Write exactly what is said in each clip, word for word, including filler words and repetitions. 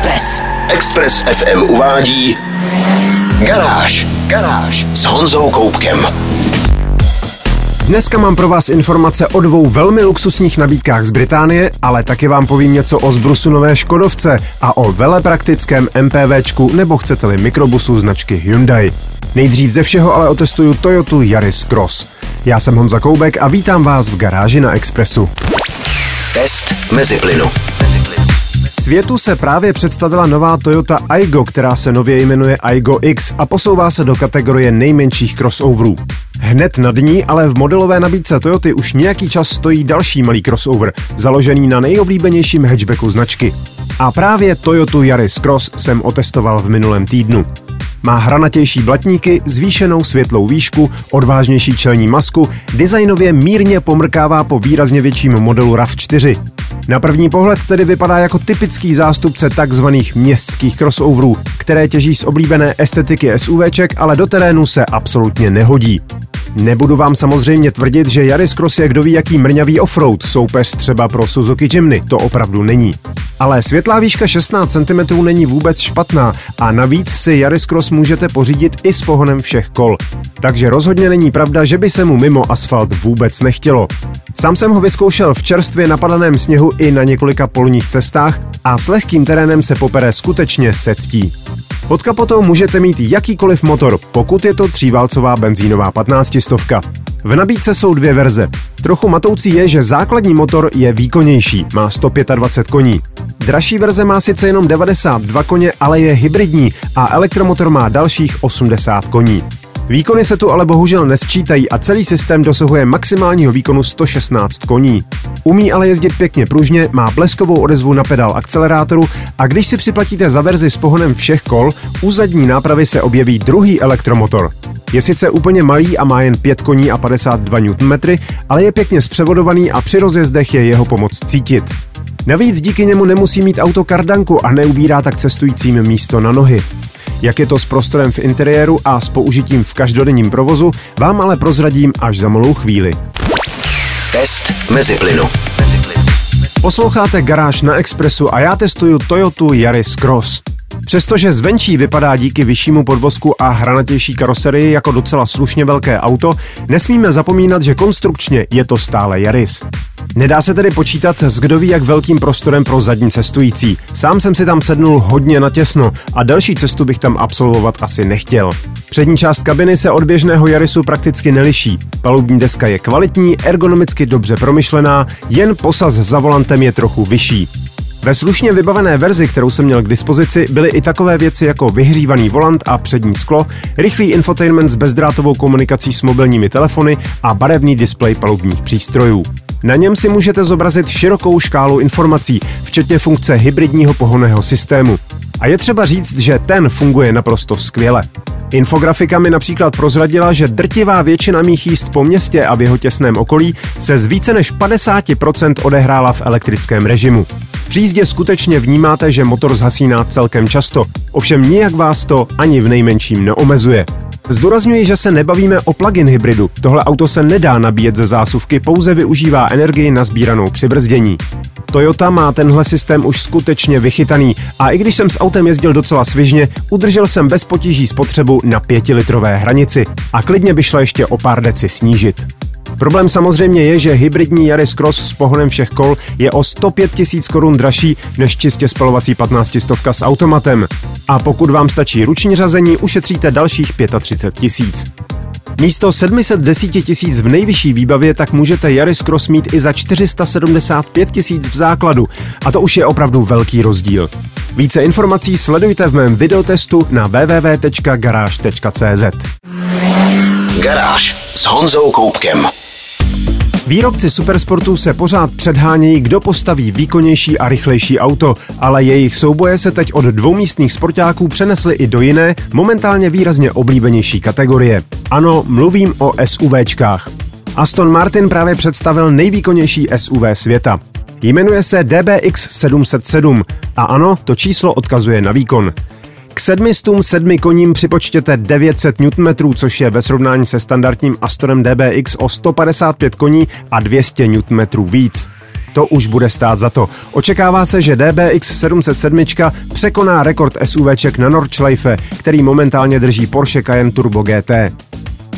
Express. Express ef em uvádí Garáž. Garáž s Honzou Koubkem. Dneska mám pro vás informace o dvou velmi luxusních nabídkách z Británie, ale taky vám povím něco o zbrusu nové Škodovce a o velepraktickém MPVčku nebo chcete-li mikrobusu značky Hyundai. Nejdřív ze všeho ale otestuju Toyotu Yaris Cross. Já jsem Honza Koubek a vítám vás v Garáži na Expressu. Test Meziplynu. Světu se právě představila nová Toyota Aygo, která se nově jmenuje Aygo X a posouvá se do kategorie nejmenších crossoverů. Hned nad ní, ale v modelové nabídce Toyoty už nějaký čas stojí další malý crossover, založený na nejoblíbenějším hatchbacku značky. A právě Toyotu Yaris Cross jsem otestoval v minulém týdnu. Má hranatější blatníky, zvýšenou světlou výšku, odvážnější čelní masku, designově mírně pomrkává po výrazně větším modelu rav čtyři. Na první pohled tedy vypadá jako typický zástupce takzvaných městských crossoverů, které těží z oblíbené estetiky SUVček, ale do terénu se absolutně nehodí. Nebudu vám samozřejmě tvrdit, že Yaris Cross je kdo ví jaký mrňavý offroad, soupeř třeba pro Suzuki Jimny, to opravdu není. Ale světlá výška šestnáct centimetrů není vůbec špatná a navíc si Yaris Cross můžete pořídit i s pohonem všech kol. Takže rozhodně není pravda, že by se mu mimo asfalt vůbec nechtělo. Sám jsem ho vyzkoušel v čerstvě napadaném sněhu i na několika polních cestách a s lehkým terénem se popere skutečně se ctí. Pod kapotou můžete mít jakýkoliv motor, pokud je to tříválcová benzínová patnáctistovka. V nabídce jsou dvě verze. Trochu matoucí je, že základní motor je výkonnější, má sto dvacet pět koní. Dražší verze má sice jenom devadesát dva koně, ale je hybridní a elektromotor má dalších osmdesát koní. Výkony se tu ale bohužel nesčítají a celý systém dosahuje maximálního výkonu sto šestnáct koní. Umí ale jezdit pěkně pružně, má bleskovou odezvu na pedál akcelerátoru a když si připlatíte za verzi s pohonem všech kol, u zadní nápravy se objeví druhý elektromotor. Je sice úplně malý a má jen pět koní a padesát dva newtonmetrů, ale je pěkně zpřevodovaný a při rozjezdech je jeho pomoc cítit. Navíc díky němu nemusí mít auto kardanku a neubírá tak cestujícím místo na nohy. Jak je to s prostorem v interiéru a s použitím v každodenním provozu, vám ale prozradím až za malou chvíli. Test Meziplynu. Posloucháte Garáž na Expressu a já testuju Toyotu Yaris Cross. Přestože zvenčí vypadá díky vyššímu podvozku a hranatější karoserii jako docela slušně velké auto, nesmíme zapomínat, že konstrukčně je to stále Yaris. Nedá se tedy počítat s kdo ví jak velkým prostorem pro zadní cestující. Sám jsem si tam sednul hodně natěsno a další cestu bych tam absolvovat asi nechtěl. Přední část kabiny se od běžného Yarisu prakticky neliší. Palubní deska je kvalitní, ergonomicky dobře promyšlená, jen posaz za volantem je trochu vyšší. Ve slušně vybavené verzi, kterou jsem měl k dispozici, byly i takové věci jako vyhřívaný volant a přední sklo, rychlý infotainment s bezdrátovou komunikací s mobilními telefony a barevný displej palubních přístrojů. Na něm si můžete zobrazit širokou škálu informací, včetně funkce hybridního pohonného systému. A je třeba říct, že ten funguje naprosto skvěle. Infografika mi například prozradila, že drtivá většina mých jízd po městě a v jeho těsném okolí se z více než padesát procent odehrála v elektrickém režimu. Při jízdě skutečně vnímáte, že motor zhasíná celkem často, ovšem nijak vás to ani v nejmenším neomezuje. Zdůrazňuji, že se nebavíme o plug-in hybridu, tohle auto se nedá nabíjet ze zásuvky, pouze využívá energii nasbíranou při brzdění. Toyota má tenhle systém už skutečně vychytaný a i když jsem s autem jezdil docela svižně, udržel jsem bez potíží spotřebu na pětilitrové hranici a klidně by šlo ještě o pár deci snížit. Problém samozřejmě je, že hybridní Yaris Cross s pohonem všech kol je o sto pět tisíc korun dražší než čistě spalovací patnáctistovka s automatem. A pokud vám stačí ruční řazení, ušetříte dalších třicet pět tisíc. Místo sedm set deset tisíc v nejvyšší výbavě tak můžete Yaris Cross mít i za čtyři sta sedmdesát pět tisíc v základu. A to už je opravdu velký rozdíl. Více informací sledujte v mém videotestu na w w w tečka garáž tečka c z. Garáž s Honzou Koubkem. Výrobci supersportů se pořád předhánějí, kdo postaví výkonnější a rychlejší auto, ale jejich souboje se teď od dvoumístných sportáků přenesly i do jiné, momentálně výrazně oblíbenější kategorie. Ano, mluvím o SUVčkách. Aston Martin právě představil nejvýkonnější S U V světa. Jmenuje se D B X sedm set sedm a ano, to číslo odkazuje na výkon. K sedmi stům sedmi koním připočtěte devět set newtonmetrů, což je ve srovnání se standardním Astonem D B X o sto padesát pět koní a dvě stě newtonmetrů víc. to už bude stát za to. Očekává se, že D B X sedm set sedm překoná rekord SUVček na Nordschleife, který momentálně drží Porsche Cayenne Turbo G T.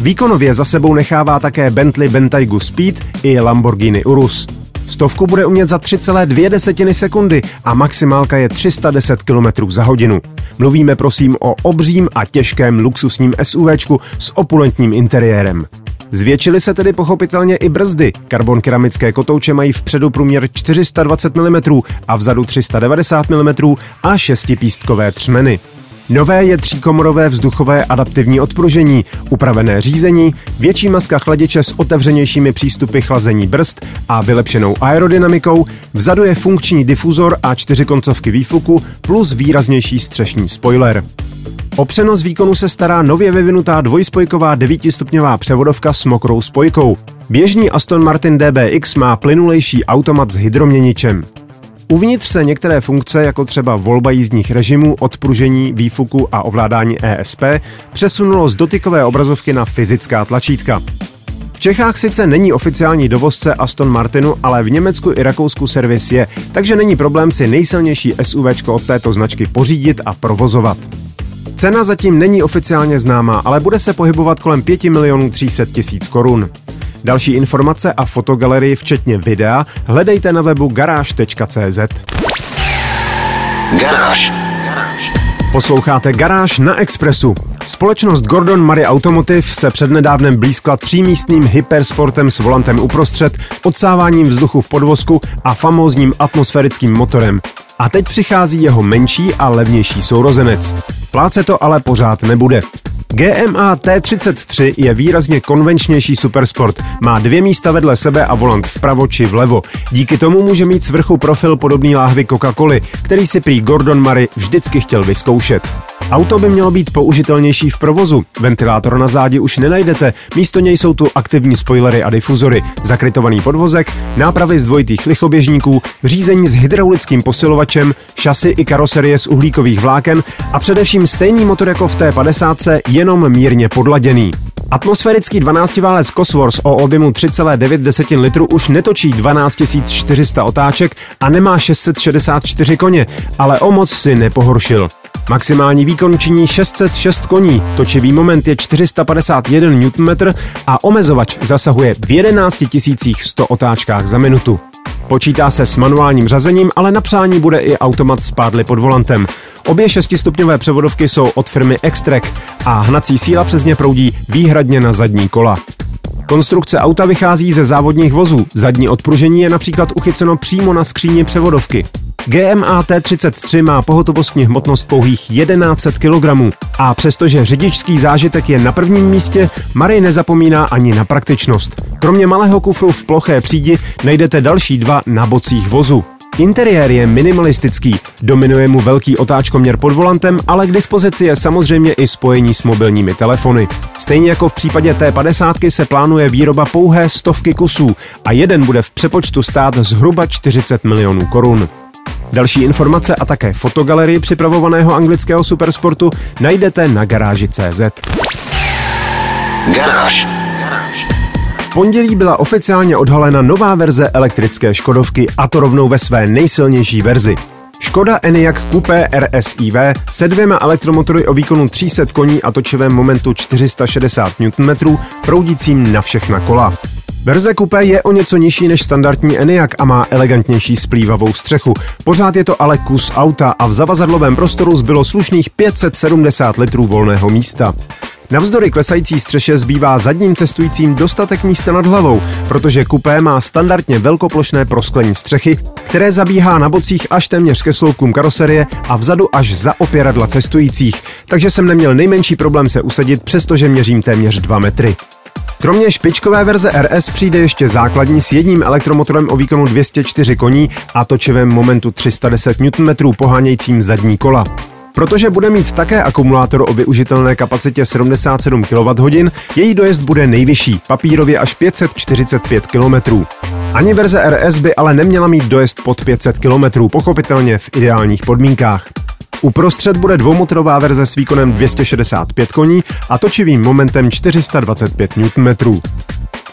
Výkonově za sebou nechává také Bentley Bentaygu Speed i Lamborghini Urus. Stovku bude umět za tři celé dvě sekundy a maximálka je tři sta deset kilometrů za hodinu. Mluvíme prosím o obřím a těžkém luxusním SUVčku s opulentním interiérem. Zvětšily se tedy pochopitelně i brzdy. Karbon keramické kotouče mají vpředu průměr čtyři sta dvacet milimetrů a vzadu tři sta devadesát milimetrů a šestipístkové třmeny. Nové je tříkomorové vzduchové adaptivní odpružení, upravené řízení, větší maska chladiče s otevřenějšími přístupy chlazení brzd a vylepšenou aerodynamikou, vzadu je funkční difuzor a čtyři koncovky výfuku plus výraznější střešní spoiler. O přenos výkonu se stará nově vyvinutá dvojspojková devítistupňová převodovka s mokrou spojkou. Běžný Aston Martin D B X má plynulejší automat s hydroměničem. Uvnitř se některé funkce, jako třeba volba jízdních režimů, odpružení, výfuku a ovládání E S P, přesunulo z dotykové obrazovky na fyzická tlačítka. V Čechách sice není oficiální dovozce Aston Martinu, ale v Německu i Rakousku servis je, takže není problém si nejsilnější SUVčko od této značky pořídit a provozovat. Cena zatím není oficiálně známá, ale bude se pohybovat kolem pět milionů tři sta tisíc korun. Další informace a fotogalerii včetně videa hledejte na webu garáž tečka cé zet. Garáž. Posloucháte Garáž na Expressu. Společnost Gordon Murray Automotive se přednedávnem blízkla třímístným hypersportem s volantem uprostřed, odsáváním vzduchu v podvozku a famózním atmosférickým motorem. A teď přichází jeho menší a levnější sourozenec. Pláce to ale pořád nebude. G M A T třicet tři je výrazně konvenčnější supersport, má dvě místa vedle sebe a volant vpravo či vlevo. Díky tomu může mít z vrchu profil podobný láhvi Coca-Coly, který si prý Gordon Murray vždycky chtěl vyzkoušet. Auto by mělo být použitelnější v provozu, ventilátor na zádi už nenajdete, místo něj jsou tu aktivní spoilery a difuzory, zakrytovaný podvozek, nápravy z dvojitých lichoběžníků, řízení s hydraulickým posilovačem, šasy i karoserie z uhlíkových vláken a především stejný motor jako v T padesát, jenom mírně podladěný. Atmosférický dvanáctiválec Cosworth o objemu tři celé devět litru už netočí dvanáct tisíc čtyři sta otáček a nemá šest set šedesát čtyři koně, ale o moc si nepohoršil. Maximální výkon činí šest set šest koní, točivý moment je čtyři sta padesát jedna newtonmetrů a omezovač zasahuje v jedenáct tisíc sto otáčkách za minutu. Počítá se s manuálním řazením, ale na přání bude i automat s pádly pod volantem. Obě šestistupňové převodovky jsou od firmy Extrek a hnací síla přes ně proudí výhradně na zadní kola. Konstrukce auta vychází ze závodních vozů, zadní odpružení je například uchyceno přímo na skříni převodovky. G M A T třicet tři má pohotovostní hmotnost pouhých tisíc sto kilogramů a přestože řidičský zážitek je na prvním místě, Murray nezapomíná ani na praktičnost. Kromě malého kufru v ploché přídi najdete další dva na bocích vozu. Interiér je minimalistický, dominuje mu velký otáčkoměr pod volantem, ale k dispozici je samozřejmě i spojení s mobilními telefony. Stejně jako v případě T padesát se plánuje výroba pouhé stovky kusů a jeden bude v přepočtu stát zhruba čtyřicet milionů korun. Další informace a také fotogalerii připravovaného anglického supersportu najdete na garáži tečka cé zet. Garáž. V pondělí byla oficiálně odhalena nová verze elektrické Škodovky, a to rovnou ve své nejsilnější verzi. Škoda Enyaq Coupé R S iV se dvěma elektromotory o výkonu tři sta koní a točivém momentu čtyři sta šedesát newtonmetrů proudícím na všechna kola. Verze Coupé je o něco nižší než standardní Enyaq a má elegantnější splývavou střechu. Pořád je to ale kus auta a v zavazadlovém prostoru zbylo slušných pět set sedmdesát litrů volného místa. Navzdory klesající střeše zbývá zadním cestujícím dostatek místa nad hlavou, protože kupé má standardně velkoplošné prosklení střechy, které zabíhá na bocích až téměř ke sloupkům karoserie a vzadu až za opěradla cestujících, takže jsem neměl nejmenší problém se usadit, přestože měřím téměř dva metry. Kromě špičkové verze R S přijde ještě základní s jedním elektromotorem o výkonu dvě stě čtyři koní a točivém momentu tři sta deset newtonmetrů pohánějícím zadní kola. Protože bude mít také akumulátor o využitelné kapacitě sedmdesát sedm kilowatthodin, její dojezd bude nejvyšší, papírově až pět set čtyřicet pět kilometrů. Ani verze R S by ale neměla mít dojezd pod pět set kilometrů, pochopitelně v ideálních podmínkách. Uprostřed bude dvoumotorová verze s výkonem dvě stě šedesát pět koní a točivým momentem čtyři sta dvacet pět newtonmetrů.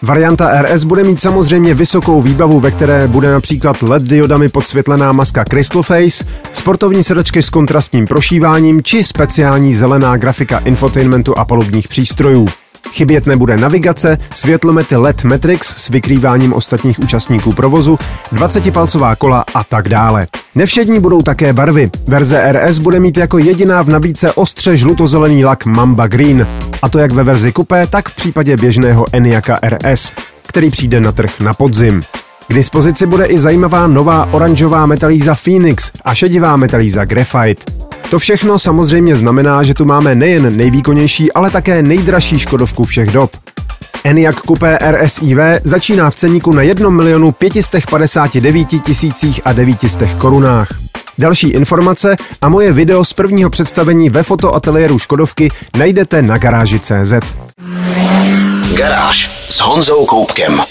Varianta R S bude mít samozřejmě vysokou výbavu, ve které bude například L E D diodami podsvětlená maska Crystal Face, sportovní sedačky s kontrastním prošíváním či speciální zelená grafika infotainmentu a palubních přístrojů. Chybět nebude navigace, světlomety L E D Matrix s vykrýváním ostatních účastníků provozu, dvacetipalcová kola a tak dále. Nevšední budou také barvy. Verze R S bude mít jako jediná v nabídce ostře žlutozelený lak Mamba Green, a to jak ve verzi Coupé, tak v případě běžného Enyaqu R S, který přijde na trh na podzim. K dispozici bude i zajímavá nová oranžová metalíza Phoenix a šedivá metalíza Graphite. To všechno samozřejmě znamená, že tu máme nejen nejvýkonnější, ale také nejdražší Škodovku všech dob. Enyaq Coupé R S iV začíná v ceníku na jeden milion pět set padesát devět tisíc a devět set korunách. Další informace a moje video z prvního představení ve fotoateliéru Škodovky najdete na garáži tečka cz. Garáž s Honzou Koubkem.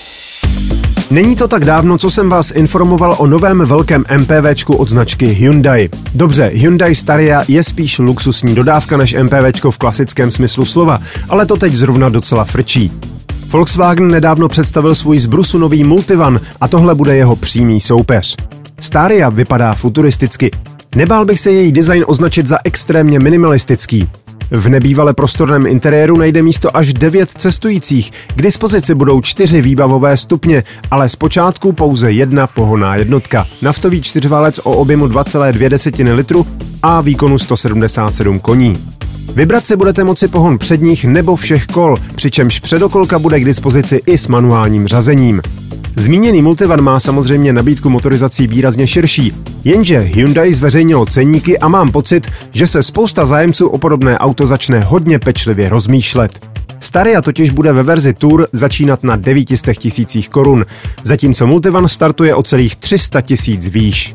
Není to tak dávno, co jsem vás informoval o novém velkém MPVčku od značky Hyundai. Dobře, Hyundai Staria je spíš luxusní dodávka než MPVčko v klasickém smyslu slova, ale to teď zrovna docela frčí. Volkswagen nedávno představil svůj zbrusu nový Multivan a tohle bude jeho přímý soupeř. Staria vypadá futuristicky. Nebál bych se její design označit za extrémně minimalistický. V nebývale prostorném interiéru najde místo až devět cestujících, k dispozici budou čtyři výbavové stupně, ale zpočátku pouze jedna pohonná jednotka, naftový čtyřválec o objemu dva celé dvě litru a výkonu sto sedmdesát sedm koní. Vybrat si budete moci pohon předních nebo všech kol, přičemž předokolka bude k dispozici i s manuálním řazením. Zmíněný Multivan má samozřejmě nabídku motorizací výrazně širší, jenže Hyundai zveřejnilo ceníky a mám pocit, že se spousta zájemců o podobné auto začne hodně pečlivě rozmýšlet. Staria totiž bude ve verzi Tour začínat na devět set tisíc korun, zatímco Multivan startuje o celých tři sta tisíc výš.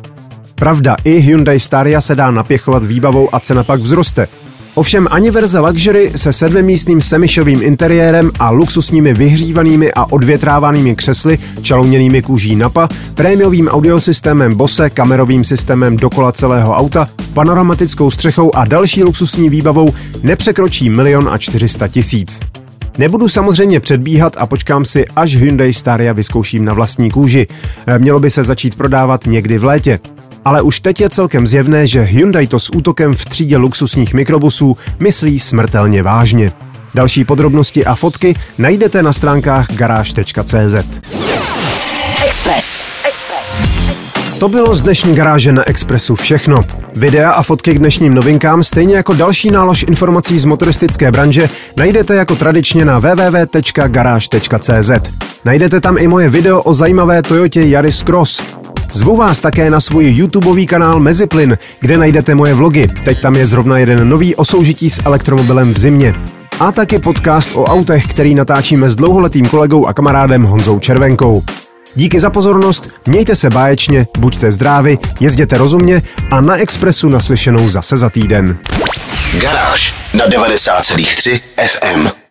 Pravda, i Hyundai Staria se dá napěchovat výbavou a cena pak vzroste. Ovšem ani verze Luxury se sedmimístným semišovým interiérem a luxusními vyhřívanými a odvětrávanými křesly čalouněnými kůží NAPA, prémiovým audiosystémem BOSE, kamerovým systémem dokola celého auta, panoramatickou střechou a další luxusní výbavou nepřekročí milion a čtyři sta tisíc. Nebudu samozřejmě předbíhat a počkám si, až Hyundai Staria vyzkouším na vlastní kůži. Mělo by se začít prodávat někdy v létě. Ale už teď je celkem zjevné, že Hyundai to s útokem v třídě luxusních mikrobusů myslí smrtelně vážně. Další podrobnosti a fotky najdete na stránkách garáž tečka cz. Express. Express. To bylo z dnešní garáže na Expressu všechno. Videa a fotky k dnešním novinkám, stejně jako další nálož informací z motoristické branže, najdete jako tradičně na www tečka garáž tečka cz. Najdete tam i moje video o zajímavé Toyotě Yaris Cross. Zvu vás také na svůj YouTubeový kanál Meziplyn, kde najdete moje vlogy. Teď tam je zrovna jeden nový o soužití s elektromobilem v zimě. A taky podcast o autech, který natáčíme s dlouholetým kolegou a kamarádem Honzou Červenkou. Díky za pozornost, mějte se báječně, buďte zdraví, jezděte rozumně a na Expressu naslyšenou zase za týden. Garáž na devadesát celá tři ef em.